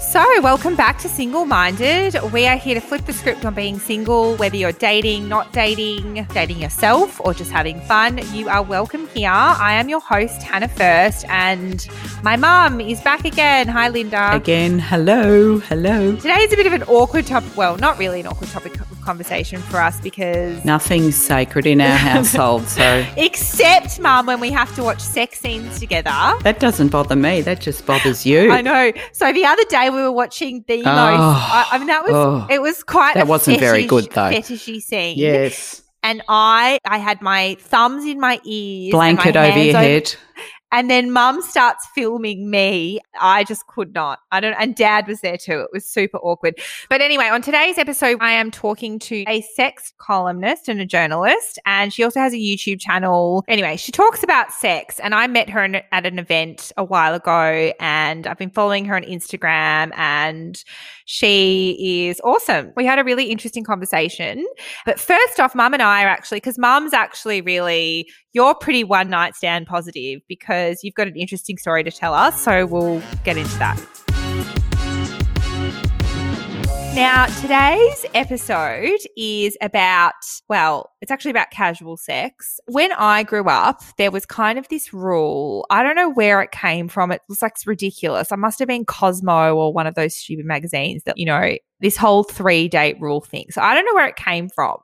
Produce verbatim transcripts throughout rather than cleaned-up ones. So welcome back to Single Minded. We are here to flip the script on being single, whether you're dating, not dating, dating yourself or just having fun. You are welcome here. I am your host, Hannah First, and my mum is back again. Hi, Linda. Again. Hello. Hello. Today is a bit of an awkward topic. Well, not really an awkward topic of conversation for us because... nothing's sacred in our household, so... except, mum, when we have to watch sex scenes together. That doesn't bother me. That just bothers you. I know. So the other day we We were watching the oh, most. I, I mean, that was oh, it was quite that a wasn't fetish, very good though. Fetishy scene. Yes, and I I had my thumbs in my ears, blanket my over your over, head, and then Mum starts filming me. I just could not. I don't. And Dad was there too. It was super awkward. But anyway, on today's episode, I am talking to a sex columnist and a journalist, and she also has a YouTube channel. Anyway, she talks about sex, and I met her in, at an event a while ago, and I've been following her on Instagram, and she is awesome. We had a really interesting conversation. But first off, Mum and I are actually, because Mum's actually really, you're pretty one night stand positive because you've got an interesting story to tell us, so we'll get into that. Now, today's episode is about, well, it's actually about casual sex. When I grew up, there was kind of this rule. I don't know where it came from. It was like ridiculous. I must have been Cosmo or one of those stupid magazines that, you know, this whole three-date rule thing. So I don't know where it came from.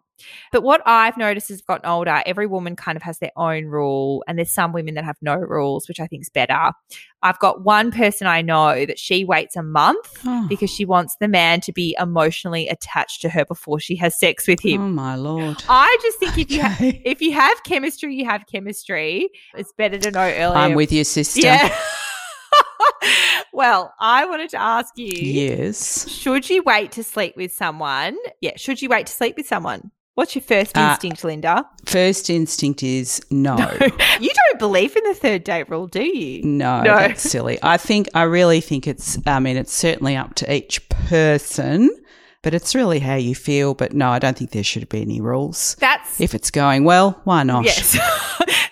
But what I've noticed as I've gotten older, every woman kind of has their own rule, and there's some women that have no rules, which I think is better. I've got one person I know that she waits a month oh. because she wants the man to be emotionally attached to her before she has sex with him. Oh, my Lord. I just think okay. if, you ha- if you have chemistry, you have chemistry. It's better to know earlier. I'm with you, sister. Yeah. Well, I wanted to ask you. Yes. Should you wait to sleep with someone? Yeah, should you wait to sleep with someone? What's your first instinct, uh, Linda? First instinct is no. no. You don't believe in the third date rule, do you? No, no, that's silly. I think I really think it's, I mean, it's certainly up to each person, but it's really how you feel. But, no, I don't think there should be any rules. That's if it's going well, why not? Yes.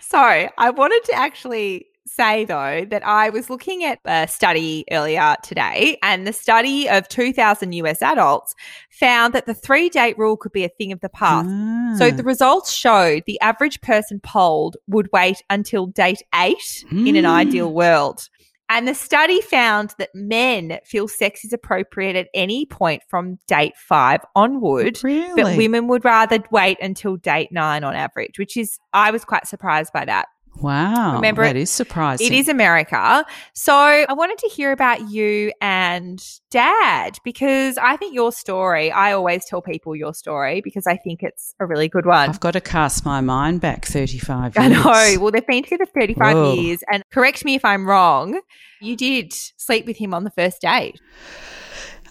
So I wanted to actually say, though, that I was looking at a study earlier today, and the study of two thousand U S adults found that the three-date rule could be a thing of the past. Mm. So the results showed the average person polled would wait until date eight mm. in an ideal world. And the study found that men feel sex is appropriate at any point from date five onward, really? But women would rather wait until date nine on average, which is – I was quite surprised by that. Wow, Remember, that is surprising. It is America. So I wanted to hear about you and Dad because I think your story, I always tell people your story because I think it's a really good one. I've got to cast my mind back thirty-five years. I know. Well, they've been together thirty-five Whoa. years, and correct me if I'm wrong, you did sleep with him on the first date.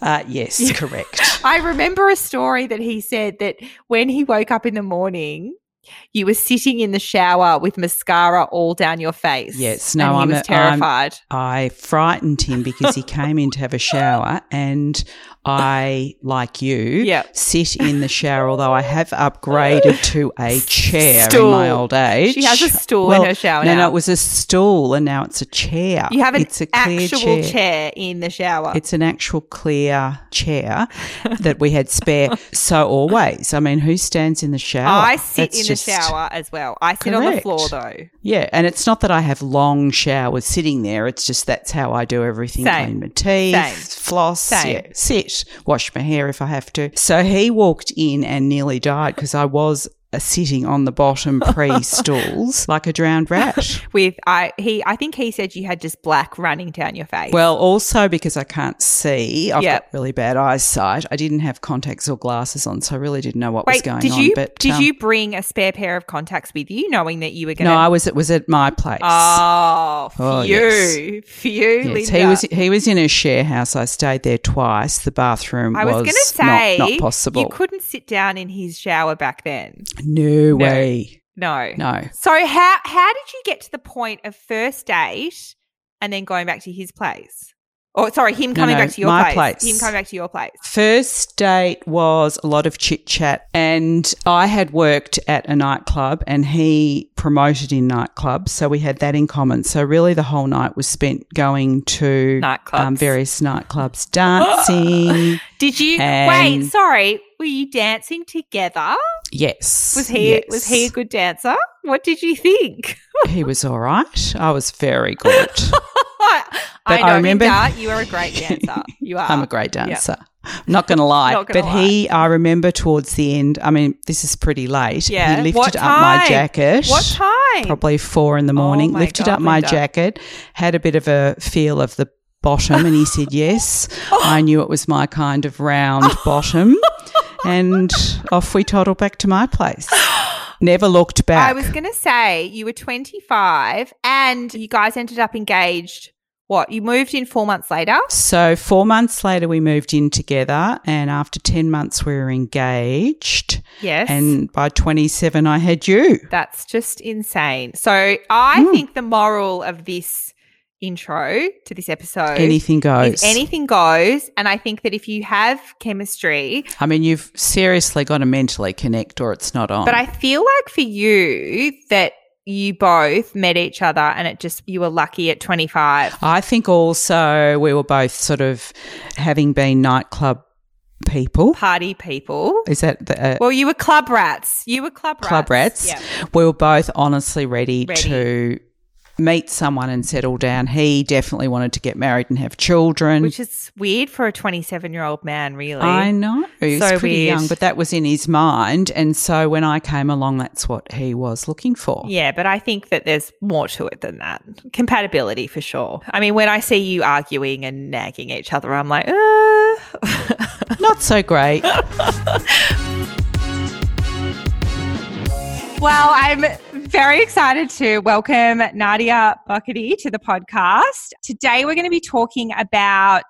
Uh, yes, correct. I remember a story that he said that when he woke up in the morning, you were sitting in the shower with mascara all down your face. Yes, no, I'm terrified. I'm, I frightened him because he came in to have a shower, and I, like you, yep. sit in the shower. Although I have upgraded to a chair stool. in my old age. She has a stool well, in her shower. No, now. no, it was a stool, and now it's a chair. You have an it's a actual clear chair. chair in the shower. It's an actual clear chair that we had spare. So always, I mean, who stands in the shower? I sit That's in. the shower as well. I sit Correct. on the floor though. Yeah, and it's not that I have long showers sitting there. It's just that's how I do everything. Same. Clean my teeth, Same. floss, Same. Yeah, sit, wash my hair if I have to. So he walked in and nearly died because I was sitting on the bottom pre-stools like a drowned rat. With I he I think he said you had just black running down your face. Well, also because I can't see. I've yep. got really bad eyesight. I didn't have contacts or glasses on, so I really didn't know what Wait, was going did on. You, but, did um, you bring a spare pair of contacts with you knowing that you were going to... No, I was, it was at my place. Oh, for oh, you. Yes. For you, yes, Linda. He was, he was in a share house. I stayed there twice. The bathroom I was, was say, not, not possible. You couldn't sit down in his shower back then. No, no way. No. No. So how how did you get to the point of first date and then going back to his place? Oh, sorry, him coming no, no, back to your my place. place. Him coming back to your place. First date was a lot of chit-chat, and I had worked at a nightclub and he promoted in nightclubs, so we had that in common. So really the whole night was spent going to nightclubs. Um, various nightclubs, dancing. Did you – wait, sorry, were you dancing together? Yes. Was he yes. Was he a good dancer? What did you think? He was all right. I was very good. But I know, I remember, Linda, you are a great dancer. You are. I'm a great dancer. Yep. Not going to lie. Not gonna but lie. He, I remember towards the end, I mean, this is pretty late. Yeah. He lifted what time? up my jacket. What time? Probably four in the morning. Oh my lifted God, up my Linda. jacket, had a bit of a feel of the bottom, and he said yes. Oh. I knew it was my kind of round oh. bottom, and off we toddled back to my place. Never looked back. I was going to say, you were twenty-five and you guys ended up engaged. What, you moved in four months later? So four months later we moved in together, and after ten months we were engaged. Yes. And by twenty-seven I had you. That's just insane. So I mm. think the moral of this intro to this episode. Anything goes. Anything goes. And I think that if you have chemistry. I mean, you've seriously got to mentally connect or it's not on. But I feel like for you that you both met each other and it just, you were lucky at twenty-five. I think also we were both sort of having been nightclub people. Party people. Is that the, uh, well, you were club rats. You were club rats. Club rats. Yeah. We were both honestly ready, ready. to meet someone and settle down. He definitely wanted to get married and have children. Which is weird for a twenty-seven-year-old man, really. I know. He was so pretty weird. young, but that was in his mind. And so when I came along, that's what he was looking for. Yeah, but I think that there's more to it than that. Compatibility for sure. I mean, when I see you arguing and nagging each other, I'm like, uh. Not so great. Well, I'm very excited to welcome Nadia Buckety to the podcast. Today we're going to be talking about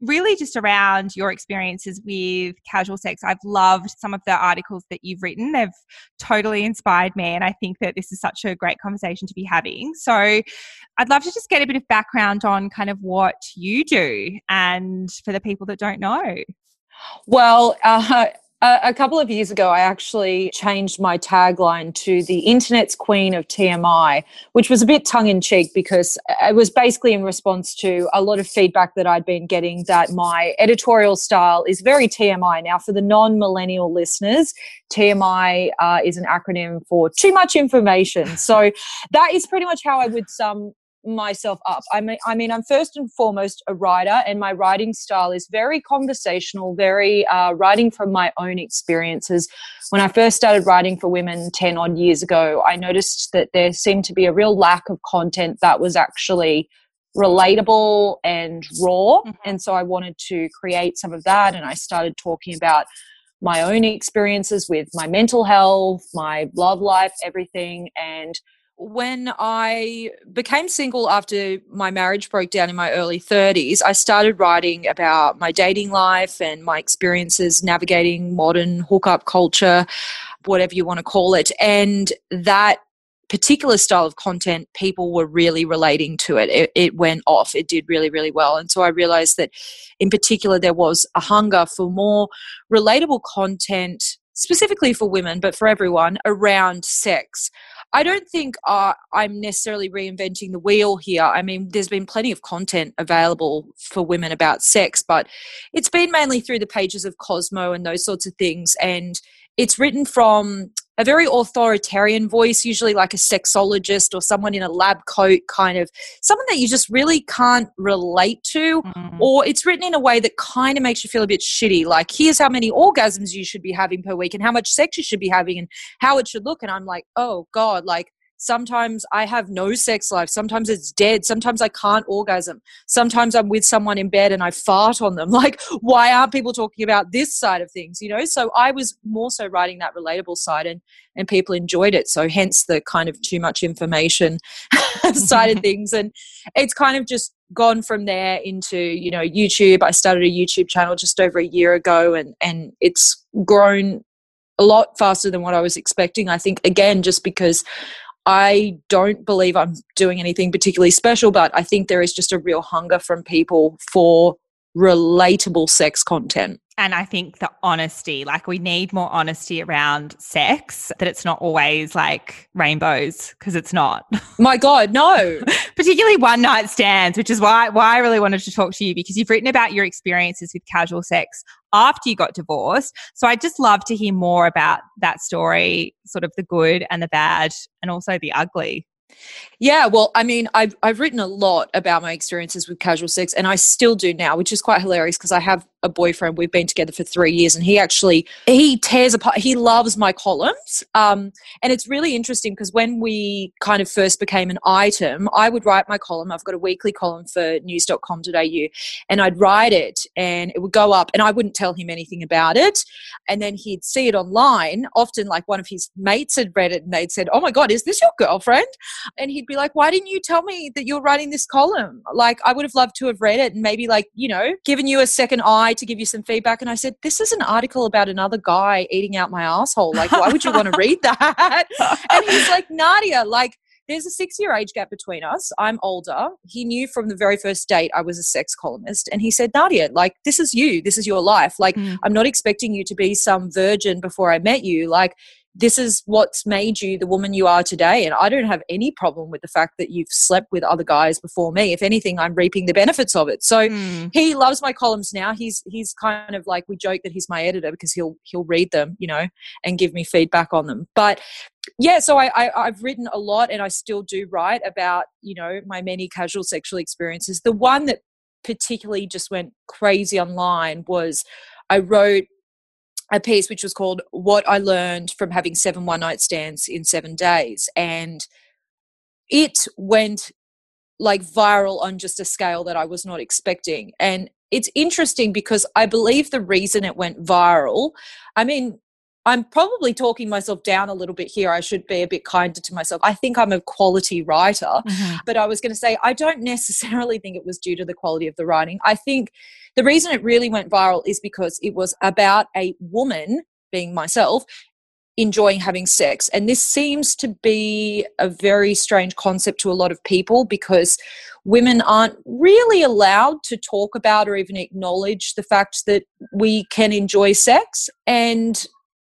really just around your experiences with casual sex. I've loved some of the articles that you've written. They've totally inspired me, and I think that this is such a great conversation to be having. So I'd love to just get a bit of background on kind of what you do, and for the people that don't know. Well, uh a couple of years ago, I actually changed my tagline to the Internet's Queen of T M I, which was a bit tongue-in-cheek because it was basically in response to a lot of feedback that I'd been getting that my editorial style is very T M I. Now, for the non-millennial listeners, T M I uh, is an acronym for too much information. So that is pretty much how I would sum myself up. I mean, I mean, I'm first and foremost a writer, and my writing style is very conversational, very uh, writing from my own experiences. When I first started writing for women ten odd years ago, I noticed that there seemed to be a real lack of content that was actually relatable and raw. Mm-hmm. And so I wanted to create some of that, and I started talking about my own experiences with my mental health, my love life, everything. And when I became single after my marriage broke down in my early thirties, I started writing about my dating life and my experiences navigating modern hookup culture, whatever you want to call it. And that particular style of content, people were really relating to it. It, it went off. It did really, really well. And so I realized that in particular there was a hunger for more relatable content, specifically for women, but for everyone, around sex. I don't think uh, I'm necessarily reinventing the wheel here. I mean, there's been plenty of content available for women about sex, but it's been mainly through the pages of Cosmo and those sorts of things. And it's written from a very authoritarian voice, usually like a sexologist or someone in a lab coat, kind of someone that you just really can't relate to. Mm-hmm. Or it's written in a way that kind of makes you feel a bit shitty, like here's how many orgasms you should be having per week and how much sex you should be having and how it should look. And I'm like, oh God, like sometimes I have no sex life. Sometimes it's dead. Sometimes I can't orgasm. Sometimes I'm with someone in bed and I fart on them. Like, why aren't people talking about this side of things, you know? So I was more so writing that relatable side, and, and people enjoyed it. So hence the kind of too much information side of things. And it's kind of just gone from there into, you know, YouTube. I started a YouTube channel just over a year ago, and, and it's grown a lot faster than what I was expecting. I think, again, just because I don't believe I'm doing anything particularly special, but I think there is just a real hunger from people for relatable sex content. And I think the honesty, like we need more honesty around sex, that it's not always like rainbows, because it's not. My God, no. Particularly one night stands, which is why, why I really wanted to talk to you, because you've written about your experiences with casual sex after you got divorced. So I'd just love to hear more about that story, sort of the good and the bad and also the ugly. Yeah, well, I mean, I've I've written a lot about my experiences with casual sex, and I still do now, which is quite hilarious because I have a boyfriend. We've been together for three years, and he actually he tears apart. He loves my columns, um, and it's really interesting because when we kind of first became an item, I would write my column. I've got a weekly column for news dot com dot a u, and I'd write it, and it would go up, and I wouldn't tell him anything about it, and then he'd see it online. Often, like one of his mates had read it, and they'd said, "Oh my God, is this your girlfriend?" And he'd be like, "Why didn't you tell me that you're writing this column? Like, I would have loved to have read it and maybe, like, you know, given you a second eye to give you some feedback." And I said, "This is an article about another guy eating out my asshole. Like, why would you want to read that?" And he's like, "Nadia, like, there's a six-year age gap between us. I'm older." He knew from the very first date I was a sex columnist. And he said, "Nadia, like, this is you. This is your life. Like, mm. I'm not expecting you to be some virgin before I met you. Like, this is what's made you the woman you are today. And I don't have any problem with the fact that you've slept with other guys before me. If anything, I'm reaping the benefits of it." So mm. he loves my columns now. He's he's kind of like, we joke that he's my editor because he'll he'll read them, you know, and give me feedback on them. But yeah, so I, I, I've written a lot, and I still do write about, you know, my many casual sexual experiences. The one that particularly just went crazy online was I wrote a piece which was called "What I Learned from Having Seven One Night Stands in Seven Days." And it went like viral on just a scale that I was not expecting. And it's interesting because I believe the reason it went viral, I mean, I'm probably talking myself down a little bit here. I should be a bit kinder to myself. I think I'm a quality writer, mm-hmm. but I was going to say, I don't necessarily think it was due to the quality of the writing. I think the reason it really went viral is because it was about a woman, being myself, enjoying having sex. And this seems to be a very strange concept to a lot of people because women aren't really allowed to talk about or even acknowledge the fact that we can enjoy sex. And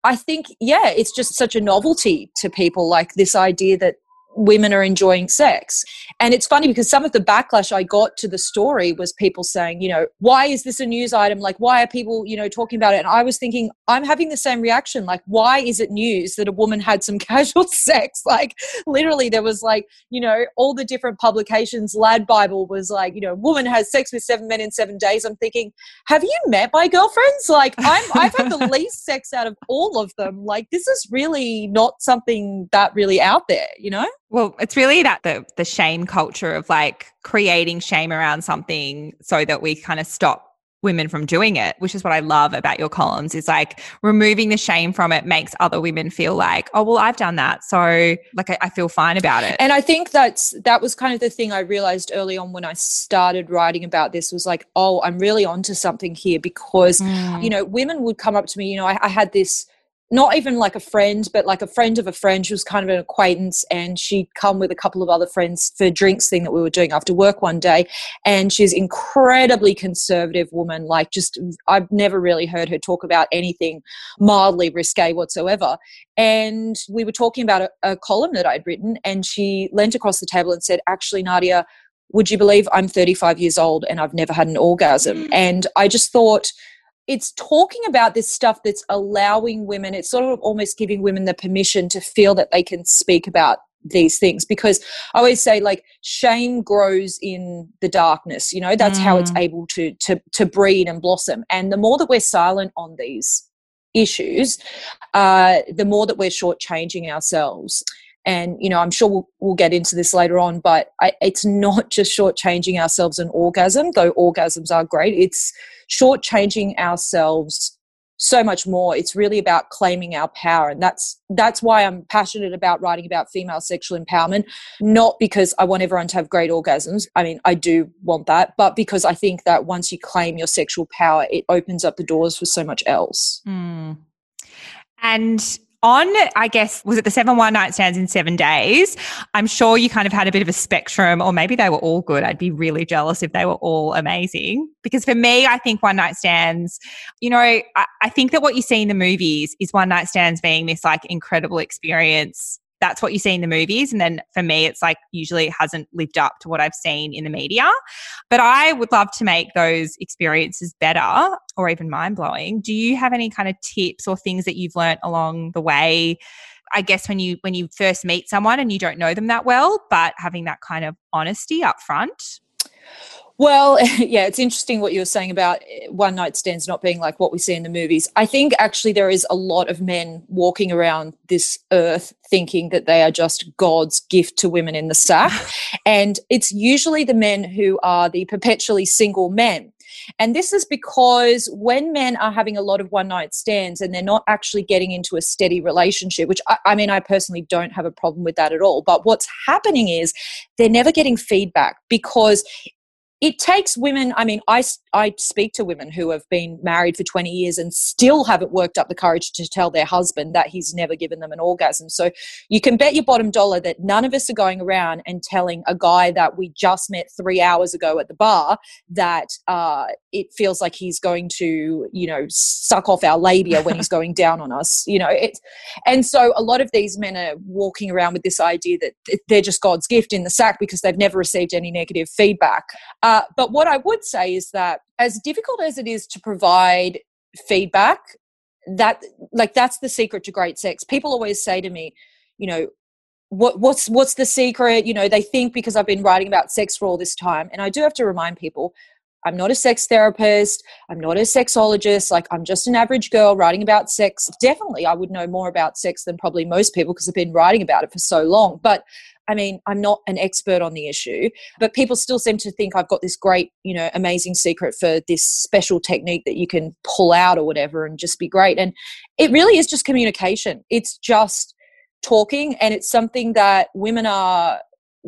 I think, yeah, it's just such a novelty to people, like this idea that women are enjoying sex. And it's funny because some of the backlash I got to the story was people saying, you know, why is this a news item? Like, why are people, you know, talking about it? And I was thinking, I'm having the same reaction. Like, why is it news that a woman had some casual sex? Like, literally there was like, you know, all the different publications, Lad Bible was like, you know, woman has sex with seven men in seven days. I'm thinking, have you met my girlfriends? Like, I'm, I've had the least sex out of all of them. Like, this is really not something that really out there, you know? Well, it's really that the, the shame culture of like creating shame around something so that we kind of stop women from doing it, which is what I love about your columns, is like removing the shame from it makes other women feel like, oh, well, I've done that, so like I, I feel fine about it. And I think that's that was kind of the thing I realized early on when I started writing about this was like, oh, I'm really onto something here because, mm. you know, women would come up to me, you know, I, I had this, not even like a friend, but like a friend of a friend. She was kind of an acquaintance, and she'd come with a couple of other friends for drinks thing that we were doing after work one day. And she's incredibly conservative woman. Like, just, I've never really heard her talk about anything mildly risque whatsoever. And we were talking about a, a column that I'd written, and she leant across the table and said, "Actually, Nadia, would you believe I'm thirty-five years old and I've never had an orgasm?" And I just thought, it's talking about this stuff that's allowing women, it's sort of almost giving women the permission to feel that they can speak about these things, because I always say, like, shame grows in the darkness, you know, that's mm. how it's able to, to, to breed and blossom. And the more that we're silent on these issues, uh, the more that we're shortchanging ourselves. And, you know, I'm sure we'll, we'll get into this later on, but I, it's not just shortchanging ourselves in orgasm, though orgasms are great. It's shortchanging ourselves so much more. It's really about claiming our power. And that's that's why I'm passionate about writing about female sexual empowerment, not because I want everyone to have great orgasms. I mean, I do want that, but because I think that once you claim your sexual power, it opens up the doors for so much else. Mm. And on, I guess, was it the seven one night stands in seven days? I'm sure you kind of had a bit of a spectrum, or maybe they were all good. I'd be really jealous if they were all amazing. Because for me, I think one night stands, you know, I, I think that what you see in the movies is one night stands being this like incredible experience. That's what you see in the movies. And then for me, it's like usually it hasn't lived up to what I've seen in the media. But I would love to make those experiences better or even mind-blowing. Do you have any kind of tips or things that you've learned along the way? I guess when you when you first meet someone and you don't know them that well, but having that kind of honesty up front? Well, yeah, it's interesting what you were saying about one-night stands not being like what we see in the movies. I think actually there is a lot of men walking around this earth thinking that they are just God's gift to women in the sack. And it's usually the men who are the perpetually single men. And this is because when men are having a lot of one-night stands and they're not actually getting into a steady relationship, which I, I mean, I personally don't have a problem with that at all. But what's happening is they're never getting feedback because it takes women, I mean, I, I speak to women who have been married for twenty years and still haven't worked up the courage to tell their husband that he's never given them an orgasm. So you can bet your bottom dollar that none of us are going around and telling a guy that we just met three hours ago at the bar that uh, it feels like he's going to, you know, suck off our labia when he's going down on us, you know. It's, and so a lot of these men are walking around with this idea that they're just God's gift in the sack because they've never received any negative feedback. Uh, but what I would say is that as difficult as it is to provide feedback, that like that's the secret to great sex. People always say to me, you know, what, what's what's the secret? You know, they think because I've been writing about sex for all this time, and I do have to remind people, I'm not a sex therapist. I'm not a sexologist. Like, I'm just an average girl writing about sex. Definitely, I would know more about sex than probably most people because I've been writing about it for so long. But I mean, I'm not an expert on the issue, but people still seem to think I've got this great, you know, amazing secret for this special technique that you can pull out or whatever and just be great. And it really is just communication. It's just talking. And it's something that women are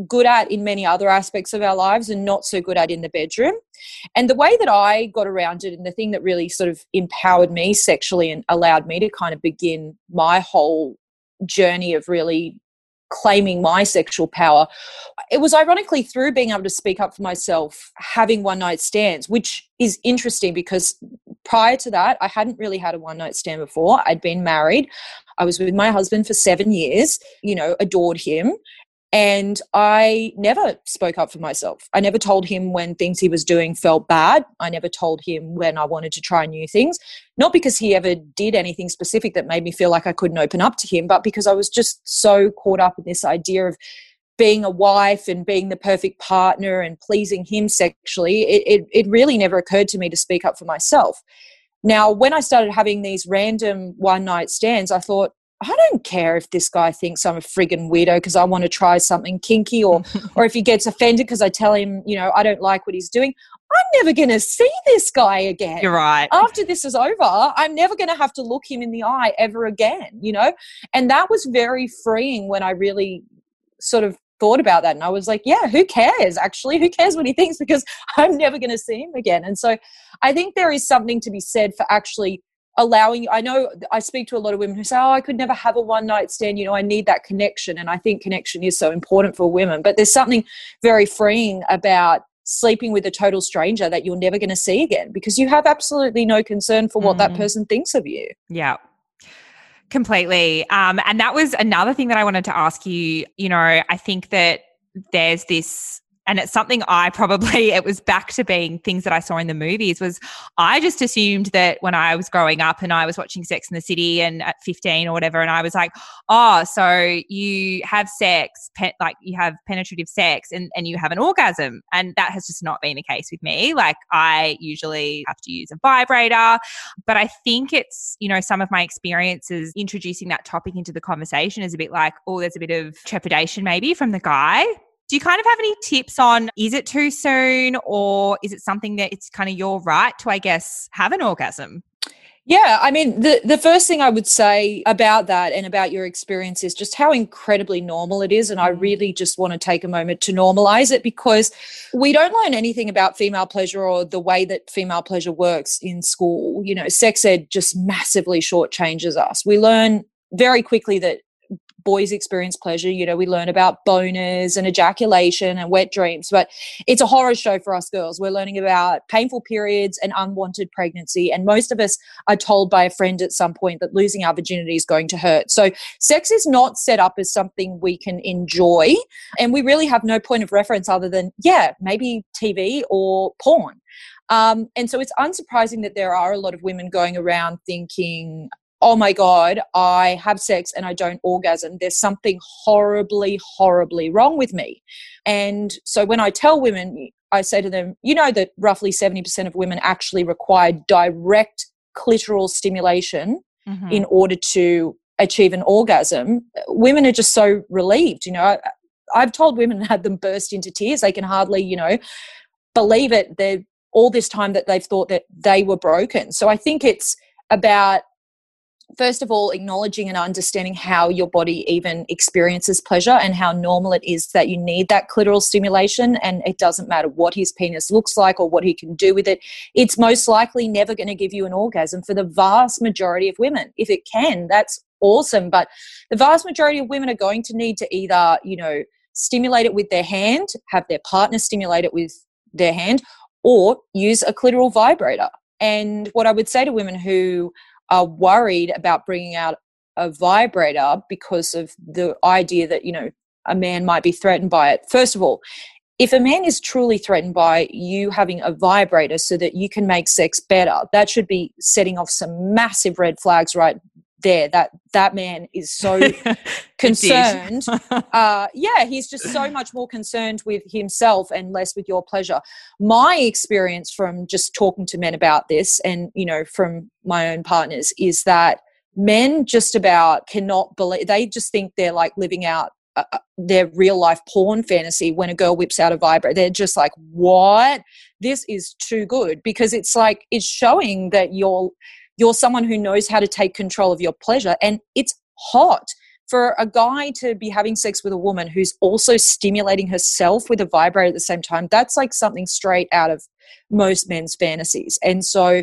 good at in many other aspects of our lives and not so good at in the bedroom. And the way that I got around it and the thing that really sort of empowered me sexually and allowed me to kind of begin my whole journey of really claiming my sexual power, it was ironically through being able to speak up for myself, having one night stands, which is interesting because prior to that, I hadn't really had a one night stand before. I'd been married. I was with my husband for seven years, you know, adored him. And I never spoke up for myself. I never told him when things he was doing felt bad. I never told him when I wanted to try new things, not because he ever did anything specific that made me feel like I couldn't open up to him, but because I was just so caught up in this idea of being a wife and being the perfect partner and pleasing him sexually. It, it, it really never occurred to me to speak up for myself. Now, when I started having these random one-night stands, I thought, I don't care if this guy thinks I'm a friggin' weirdo because I want to try something kinky or or if he gets offended because I tell him, you know, I don't like what he's doing. I'm never going to see this guy again. You're right. After this is over, I'm never going to have to look him in the eye ever again, you know. And that was very freeing when I really sort of thought about that. And I was like, yeah, who cares actually? Who cares what he thinks because I'm never going to see him again. And so I think there is something to be said for actually allowing you. I know I speak to a lot of women who say, oh, I could never have a one night stand. You know, I need that connection. And I think connection is so important for women, but there's something very freeing about sleeping with a total stranger that you're never going to see again because you have absolutely no concern for what mm. that person thinks of you. Yeah. Completely. Um, and that was another thing that I wanted to ask you. You know, I think that there's this, and it's something I probably, it was back to being things that I saw in the movies, was I just assumed that when I was growing up and I was watching Sex in the City and at fifteen or whatever, and I was like, oh, so you have sex, pe- like you have penetrative sex and, and you have an orgasm. And that has just not been the case with me. Like I usually have to use a vibrator, but I think it's, you know, some of my experiences introducing that topic into the conversation is a bit like, oh, there's a bit of trepidation maybe from the guy. Do you kind of have any tips on, is it too soon or is it something that it's kind of your right to, I guess, have an orgasm? Yeah, I mean, the, the first thing I would say about that and about your experience is just how incredibly normal it is. And I really just want to take a moment to normalize it because we don't learn anything about female pleasure or the way that female pleasure works in school. You know, sex ed just massively shortchanges us. We learn very quickly that boys experience pleasure. You know, we learn about boners and ejaculation and wet dreams, but it's a horror show for us girls. We're learning about painful periods and unwanted pregnancy, and most of us are told by a friend at some point that losing our virginity is going to hurt. So sex is not set up as something we can enjoy, and we really have no point of reference other than, yeah, maybe T V or porn. Um, and so it's unsurprising that there are a lot of women going around thinking, oh my God, I have sex and I don't orgasm. There's something horribly, horribly wrong with me. And so when I tell women, I say to them, you know that roughly seventy percent of women actually require direct clitoral stimulation mm-hmm. in order to achieve an orgasm. Women are just so relieved. You know, I, I've told women and had them burst into tears. They can hardly, you know, believe it. They're all this time that they've thought that they were broken. So I think it's about, first of all, acknowledging and understanding how your body even experiences pleasure and how normal it is that you need that clitoral stimulation, and it doesn't matter what his penis looks like or what he can do with it. It's most likely never going to give you an orgasm for the vast majority of women. If it can, that's awesome. But the vast majority of women are going to need to either, you know, stimulate it with their hand, have their partner stimulate it with their hand, or use a clitoral vibrator. And what I would say to women who are worried about bringing out a vibrator because of the idea that, you know, a man might be threatened by it. First of all, if a man is truly threatened by you having a vibrator so that you can make sex better, that should be setting off some massive red flags right there. That that man is so concerned. uh, yeah, he's just so much more concerned with himself and less with your pleasure. My experience from just talking to men about this and, you know, from my own partners is that men just about cannot believe, they just think they're like living out uh, their real life porn fantasy when a girl whips out a vibrator. They're just like, what? This is too good, because it's like, it's showing that you're, You're someone who knows how to take control of your pleasure, and it's hot for a guy to be having sex with a woman who's also stimulating herself with a vibrator at the same time. That's like something straight out of most men's fantasies. And so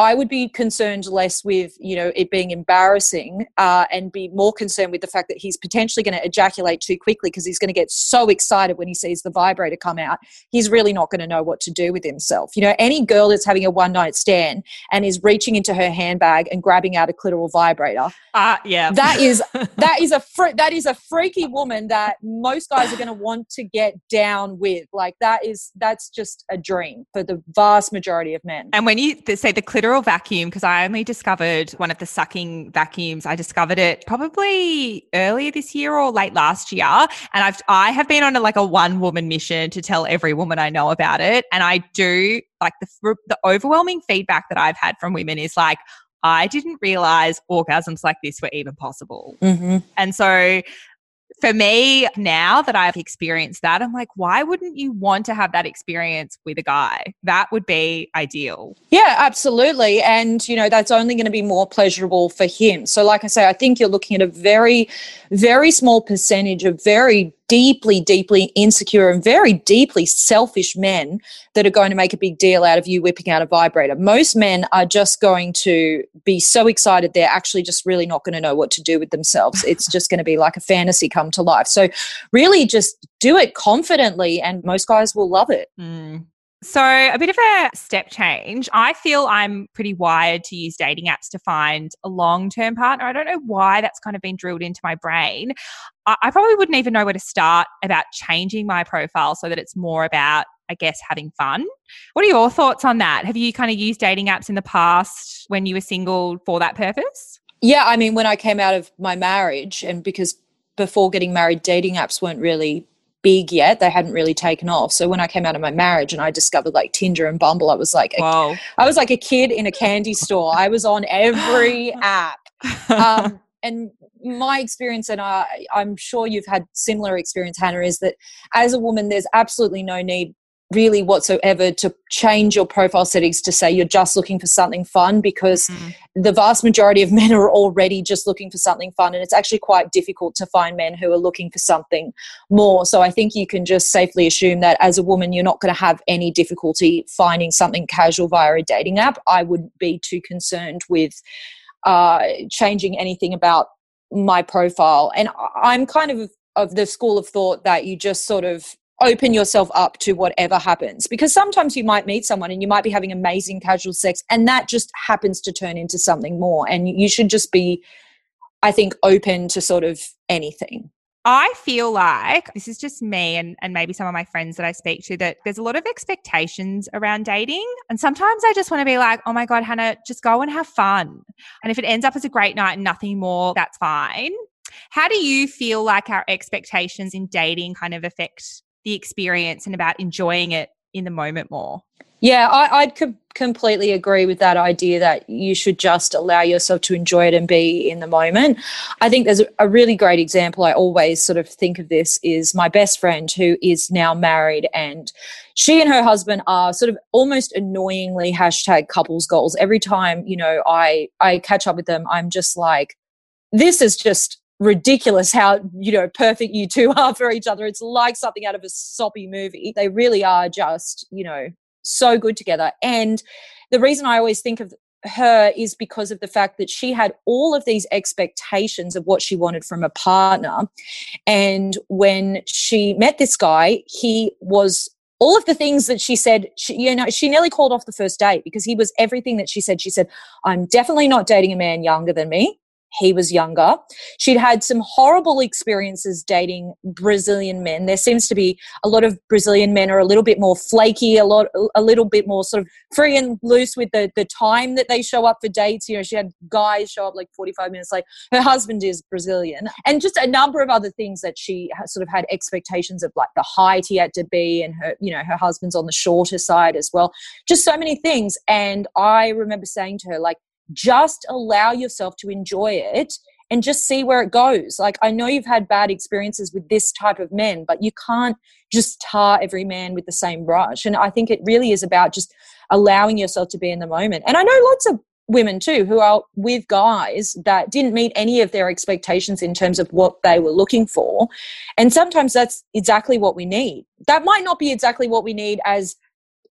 I would be concerned less with, you know, it being embarrassing uh, and be more concerned with the fact that he's potentially going to ejaculate too quickly because he's going to get so excited when he sees the vibrator come out. He's really not going to know what to do with himself. You know, any girl that's having a one-night stand and is reaching into her handbag and grabbing out a clitoral vibrator, uh, yeah, that is that is a fr- that is a freaky woman that most guys are going to want to get down with. Like that is that's just a dream for the vast majority of men. And when you say the clitoral vacuum, because I only discovered one of the sucking vacuums. I discovered it probably earlier this year or late last year, and I've I have been on a, like a one woman mission to tell every woman I know about it. And I do like the the overwhelming feedback that I've had from women is like, I didn't realize orgasms like this were even possible, mm-hmm. and so. For me, now that I've experienced that, I'm like, why wouldn't you want to have that experience with a guy? That would be ideal. Yeah, absolutely. And, you know, that's only going to be more pleasurable for him. So like I say, I think you're looking at a very, very small percentage of very deeply, deeply insecure and very deeply selfish men that are going to make a big deal out of you whipping out a vibrator. Most men are just going to be so excited they're actually just really not going to know what to do with themselves. It's just going to be like a fantasy come to life. So really just do it confidently and most guys will love it. Mm. So a bit of a step change. I feel I'm pretty wired to use dating apps to find a long-term partner. I don't know why that's kind of been drilled into my brain. I probably wouldn't even know where to start about changing my profile so that it's more about, I guess, having fun. What are your thoughts on that? Have you kind of used dating apps in the past when you were single for that purpose? Yeah, I mean, when I came out of my marriage, and because before getting married, dating apps weren't really big yet, they hadn't really taken off. So when I came out of my marriage and I discovered like Tinder and Bumble, I was like, wow. I was like a kid in a candy store. I was on every app. Um, and my experience, and I, I'm sure you've had similar experience, Hannah, is that as a woman, there's absolutely no need really whatsoever to change your profile settings to say you're just looking for something fun, because mm-hmm. the vast majority of men are already just looking for something fun, and it's actually quite difficult to find men who are looking for something more. So I think you can just safely assume that as a woman you're not going to have any difficulty finding something casual via a dating app. I wouldn't be too concerned with uh, changing anything about my profile. And I'm kind of of the school of thought that you just sort of open yourself up to whatever happens, because sometimes you might meet someone and you might be having amazing casual sex and that just happens to turn into something more, and you should just be, I think, open to sort of anything. I feel like, this is just me and, and maybe some of my friends that I speak to, that there's a lot of expectations around dating. And sometimes I just want to be like, oh my God, Hannah, just go and have fun. And if it ends up as a great night and nothing more, that's fine. How do you feel like our expectations in dating kind of affect the experience and about enjoying it in the moment more? Yeah, I, I'd co- completely agree with that idea that you should just allow yourself to enjoy it and be in the moment. I think there's a, a really great example. I always sort of think of this is my best friend who is now married, and she and her husband are sort of almost annoyingly hashtag couples goals. Every time, you know, I, I catch up with them, I'm just like, this is just ridiculous how, you know, perfect you two are for each other. It's like something out of a soppy movie. They really are just, you know, so good together. And the reason I always think of her is because of the fact that she had all of these expectations of what she wanted from a partner. And when she met this guy, he was all of the things that she said, she, you know, she nearly called off the first date because he was everything that she said. She said, I'm definitely not dating a man younger than me. He was younger. She'd had some horrible experiences dating Brazilian men. There seems to be a lot of Brazilian men are a little bit more flaky, a lot, a little bit more sort of free and loose with the, the time that they show up for dates. You know, she had guys show up like forty-five minutes late. Her husband is Brazilian, and just a number of other things that she sort of had expectations of, like the height he had to be, and her, you know, her husband's on the shorter side as well. Just so many things. And I remember saying to her, like, just allow yourself to enjoy it and just see where it goes. Like, I know you've had bad experiences with this type of men, but you can't just tar every man with the same brush. And I think it really is about just allowing yourself to be in the moment. And I know lots of women too who are with guys that didn't meet any of their expectations in terms of what they were looking for. And sometimes that's exactly what we need. That might not be exactly what we need as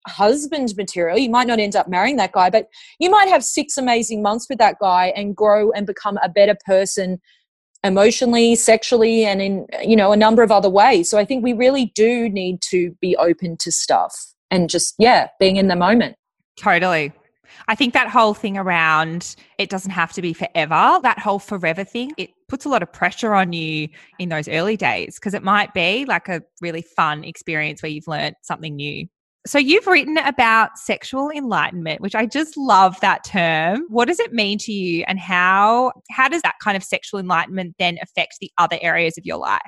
husband material. You might not end up marrying that guy, but you might have six amazing months with that guy and grow and become a better person emotionally, sexually, and in, you know, a number of other ways. So I think we really do need to be open to stuff and just, yeah, being in the moment. Totally. I think that whole thing around it doesn't have to be forever, that whole forever thing, it puts a lot of pressure on you in those early days, because it might be like a really fun experience where you've learned something new. So you've written about sexual enlightenment, which I just love that term. What does it mean to you, and how how does that kind of sexual enlightenment then affect the other areas of your life?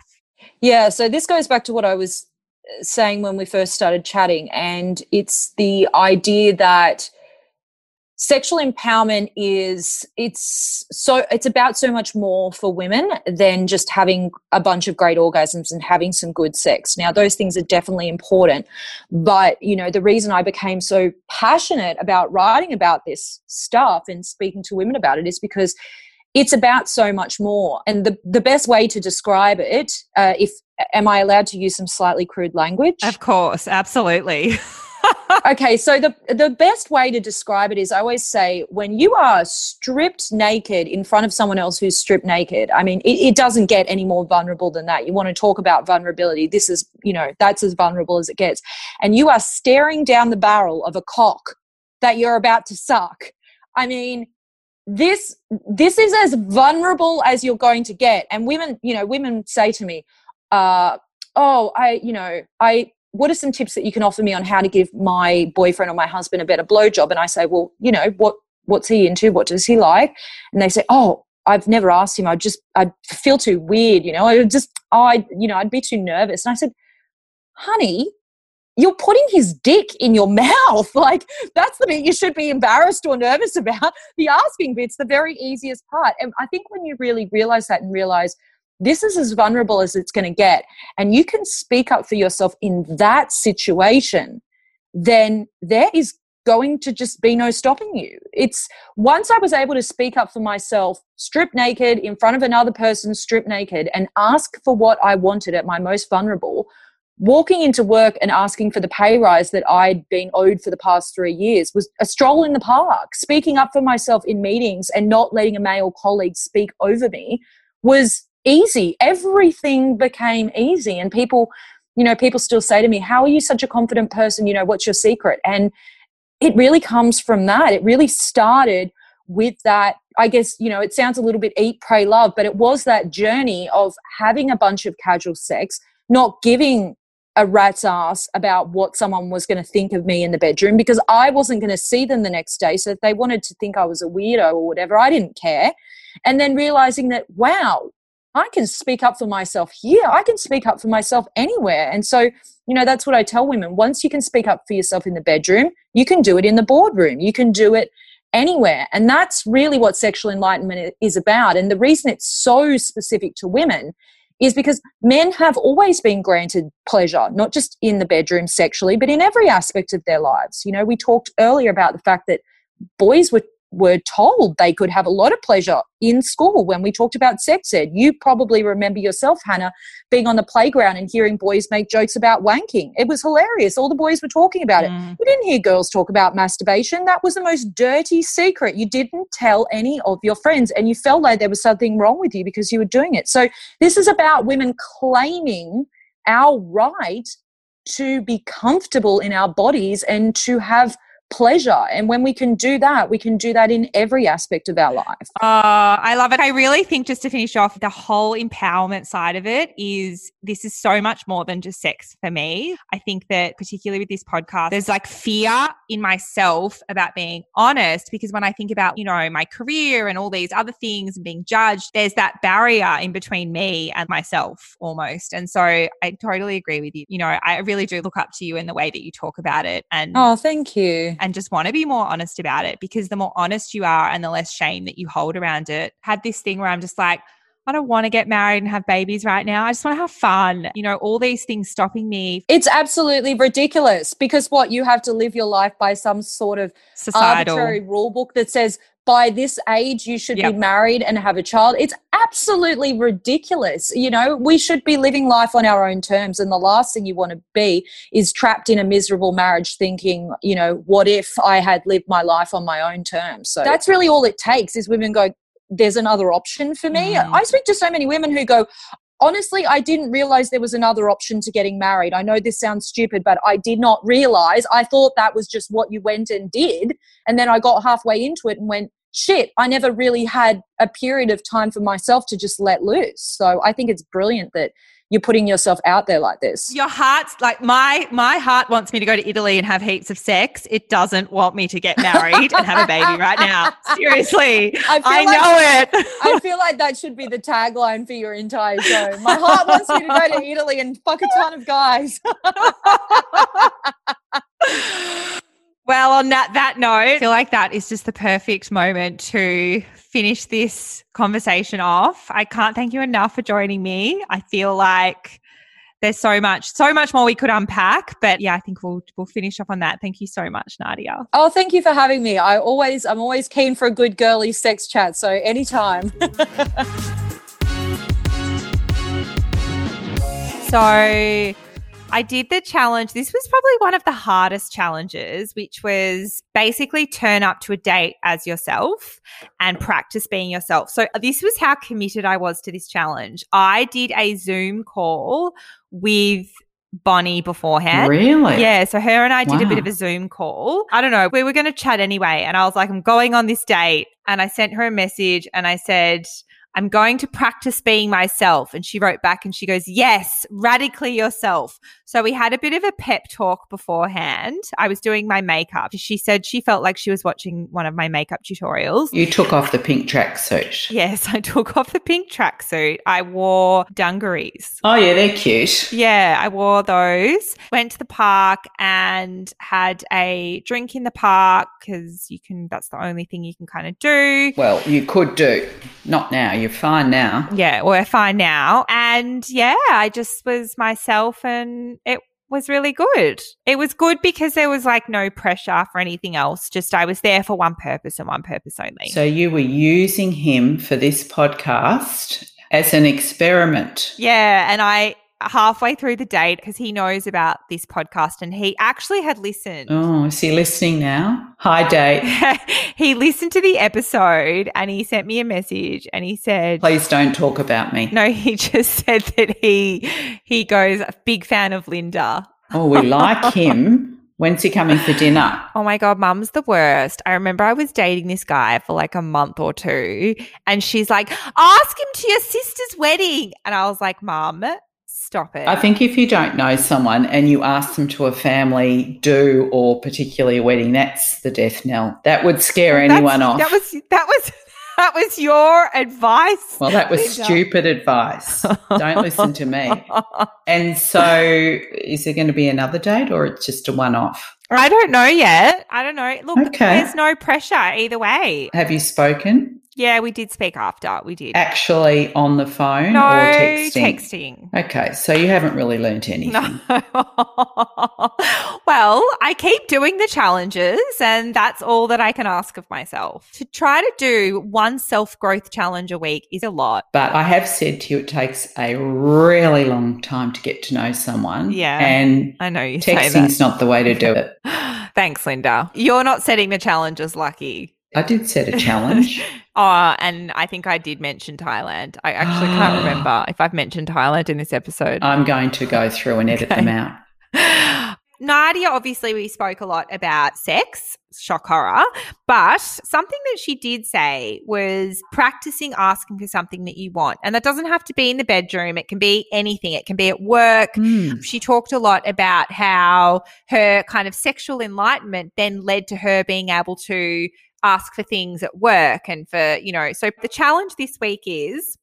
Yeah, so this goes back to what I was saying when we first started chatting, and it's the idea that sexual empowerment is, it's so, it's about so much more for women than just having a bunch of great orgasms and having some good sex. Now, those things are definitely important, but, you know, the reason I became so passionate about writing about this stuff and speaking to women about it is because it's about so much more. And the, the best way to describe it, uh, if, am I allowed to use some slightly crude language? Of course, absolutely. Okay, so the the best way to describe it is, I always say, when you are stripped naked in front of someone else who's stripped naked, I mean, it, it doesn't get any more vulnerable than that. You want to talk about vulnerability. This is, you know, that's as vulnerable as it gets. And you are staring down the barrel of a cock that you're about to suck. I mean, this this is as vulnerable as you're going to get. And women, you know, women say to me, uh, oh, I, you know, I... what are some tips that you can offer me on how to give my boyfriend or my husband a better blowjob? And I say, well, you know, what what's he into? What does he like? And they say, oh, I've never asked him. I just, I feel too weird, you know. I just, oh, I, you know, I'd be too nervous. And I said, honey, you're putting his dick in your mouth. Like, that's the bit you should be embarrassed or nervous about. The asking bit's the very easiest part. And I think when you really realize that and realize, this is as vulnerable as it's going to get, and you can speak up for yourself in that situation, then there is going to just be no stopping you. It's once I was able to speak up for myself, stripped naked in front of another person, stripped naked, and ask for what I wanted at my most vulnerable, walking into work and asking for the pay rise that I'd been owed for the past three years was a stroll in the park, speaking up for myself in meetings and not letting a male colleague speak over me, was easy. Everything became easy. And people, you know, people still say to me, how are you such a confident person? You know, what's your secret? And it really comes from that. It really started with that, I guess, you know, it sounds a little bit eat, pray, love, but it was that journey of having a bunch of casual sex, not giving a rat's ass about what someone was going to think of me in the bedroom, because I wasn't going to see them the next day. So if they wanted to think I was a weirdo or whatever, I didn't care. And then realizing that, wow, I can speak up for myself here. I can speak up for myself anywhere. And so, you know, that's what I tell women. Once you can speak up for yourself in the bedroom, you can do it in the boardroom. You can do it anywhere. And that's really what sexual enlightenment is about. And the reason it's so specific to women is because men have always been granted pleasure, not just in the bedroom sexually, but in every aspect of their lives. You know, we talked earlier about the fact that boys were were told they could have a lot of pleasure in school when we talked about sex ed. You probably remember yourself, Hannah, being on the playground and hearing boys make jokes about wanking. It was hilarious. All the boys were talking about mm. it. You didn't hear girls talk about masturbation. That was the most dirty secret. You didn't tell any of your friends, and you felt like there was something wrong with you because you were doing it. So this is about women claiming our right to be comfortable in our bodies and to have pleasure. And when we can do that, we can do that in every aspect of our life. Oh, I love it. I really think, just to finish off, the whole empowerment side of it is, this is so much more than just sex for me. I think that particularly with this podcast, there's like fear in myself about being honest, because when I think about, you know, my career and all these other things and being judged, there's that barrier in between me and myself almost. And so I totally agree with you. You know, I really do look up to you in the way that you talk about it. And oh, thank you. And just want to be more honest about it, because the more honest you are and the less shame that you hold around it. I had this thing where I'm just like, I don't want to get married and have babies right now. I just want to have fun. You know, all these things stopping me. It's absolutely ridiculous, because what, you have to live your life by some sort of societal arbitrary rule book that says by this age you should yep. be married and have a child. It's absolutely ridiculous. You know, we should be living life on our own terms, and the last thing you want to be is trapped in a miserable marriage thinking, you know, what if I had lived my life on my own terms? So that's really all it takes, is women go, there's another option for me. Mm. I speak to so many women who go, honestly, I didn't realize there was another option to getting married. I know this sounds stupid, but I did not realize. I thought that was just what you went and did. And then I got halfway into it and went, shit, I never really had a period of time for myself to just let loose. So I think it's brilliant that you're putting yourself out there like this. Your heart's like, my my heart wants me to go to Italy and have heaps of sex. It doesn't want me to get married and have a baby right now. Seriously, I, I like, know it. I feel like that should be the tagline for your entire show. My heart wants me to go to Italy and fuck a ton of guys. Well, on that, that note, I feel like that is just the perfect moment to finish this conversation off. I can't thank you enough for joining me. I feel like there's so much, so much more we could unpack. But yeah, I think we'll we'll finish up on that. Thank you so much, Nadia. Oh, thank you for having me. I always, I'm always keen for a good girly sex chat. So anytime. So I did the challenge. This was probably one of the hardest challenges, which was basically turn up to a date as yourself and practice being yourself. So this was how committed I was to this challenge. I did a Zoom call with Bonnie beforehand. Really? Yeah. So her and I did wow. a bit of a Zoom call. I don't know. We were going to chat anyway. And I was like, I'm going on this date. And I sent her a message and I said, I'm going to practice being myself. And she wrote back and she goes, yes, radically yourself. So we had a bit of a pep talk beforehand. I was doing my makeup. She said she felt like she was watching one of my makeup tutorials. You took off the pink tracksuit. Yes, I took off the pink tracksuit. I wore dungarees. Oh, yeah, they're cute. Yeah, I wore those. Went to the park and had a drink in the park, because you can, that's the only thing you can kind of do. Well, you could do. Not now. You're fine now. Yeah, we're fine now. And yeah, I just was myself and it was really good. It was good because there was like no pressure for anything else. Just I was there for one purpose and one purpose only. So you were using him for this podcast as an experiment. Yeah, and I halfway through the date because he knows about this podcast and he actually had listened. Oh, is he listening now? Hi, date. He listened to the episode and he sent me a message and he said, please don't talk about me. No, he just said that he he goes, big fan of Linda. Oh, we like him. When's he coming for dinner? Oh, my God, Mum's the worst. I remember I was dating this guy for like a month or two and she's like, ask him to your sister's wedding. And I was like, Mum, stop it. I think if you don't know someone and you ask them to a family do or particularly a wedding, that's the death knell. That would scare that's, anyone off. That was that was that was your advice. Well, that was Linda. Stupid advice. Don't listen to me. And so is there going to be another date or it's just a one-off? I don't know yet. I don't know. Look, okay. There's no pressure either way. Have you spoken? Yeah, we did speak after. We did. Actually on the phone no, or texting? texting. Okay, so you haven't really learnt anything. No. Well, I keep doing the challenges and that's all that I can ask of myself. To try to do one self-growth challenge a week is a lot. But I have said to you it takes a really long time to get to know someone. Yeah, and I know you say that. Texting's not the way to do it. Thanks, Linda. You're not setting the challenges, Lucky. I did set a challenge. Oh, and I think I did mention Thailand. I actually can't remember if I've mentioned Thailand in this episode. I'm going to go through and edit okay. them out. Nadia, obviously we spoke a lot about sex, shock horror, but something that she did say was practicing asking for something that you want. And that doesn't have to be in the bedroom. It can be anything. It can be at work. Mm. She talked a lot about how her kind of sexual enlightenment then led to her being able to ask for things at work and for, you know, so the challenge this week is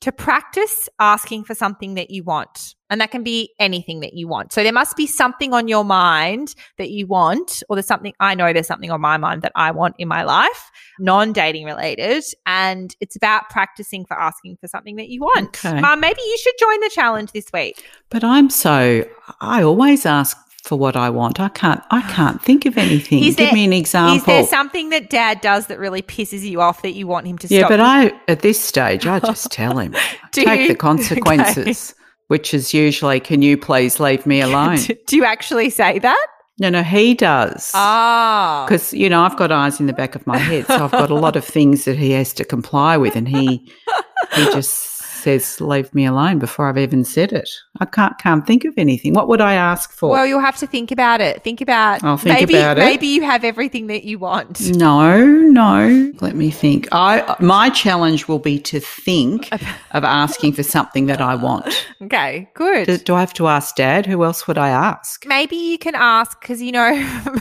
to practice asking for something that you want, and that can be anything that you want. So there must be something on your mind that you want, or there's something, I know there's something on my mind that I want in my life, non-dating related, and it's about practicing for asking for something that you want. Okay. Mum, maybe you should join the challenge this week. But I'm so, I always ask for what I want. I can't I can't think of anything. There, Give me an example. Is there something that Dad does that really pisses you off that you want him to yeah, stop? Yeah, but I at this stage I just tell him. Do take you? the consequences, okay. Which is usually, can you please leave me alone? do, do you actually say that? No, no, he does. Oh. Because, you know, I've got eyes in the back of my head, so I've got a lot of things that he has to comply with, and he he just says, leave me alone before I've even said it. I can't can't think of anything. What would I ask for? Well, you'll have to think about it. Think about I'll think maybe, about it. Maybe you have everything that you want. No, no. Let me think. I My challenge will be to think of asking for something that I want. Okay, good. Do, do I have to ask Dad? Who else would I ask? Maybe you can ask because, you know,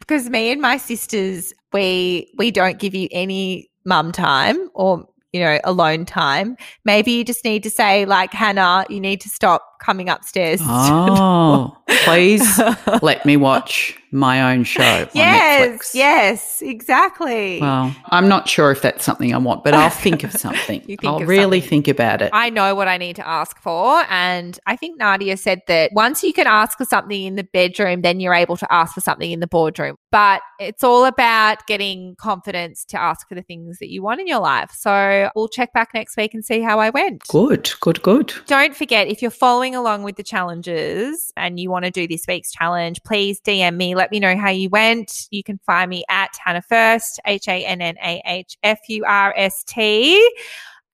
because me and my sisters, we we don't give you any mum time or you know, alone time. Maybe you just need to say, like, Hannah, you need to stop coming upstairs. Oh, please let me watch my own show yes, on Netflix. Yes, exactly. Well, I'm not sure if that's something I want, but I'll think of something. you think I'll of really something. think about it. I know what I need to ask for, and I think Nadia said that once you can ask for something in the bedroom, then you're able to ask for something in the boardroom. But it's all about getting confidence to ask for the things that you want in your life. So we'll check back next week and see how I went. Good, good, good. Don't forget, if you're following along with the challenges and you want to do this week's challenge, please D M me. Let me know how you went. You can find me at Hannah First, H A N N A H F U R S T.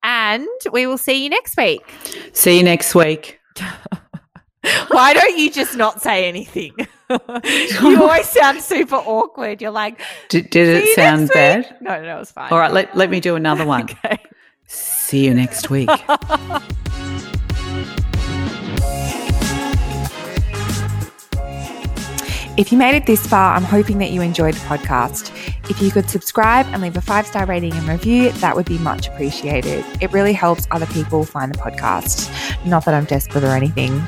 And we will see you next week. See you next week. Why don't you just not say anything? You always sound super awkward. You're like, Did, did it sound bad? No, no, no, it was fine. All right, let, let me do another one. Okay. See you next week. If you made it this far, I'm hoping that you enjoyed the podcast. If you could subscribe and leave a five-star rating and review, that would be much appreciated. It really helps other people find the podcast. Not that I'm desperate or anything.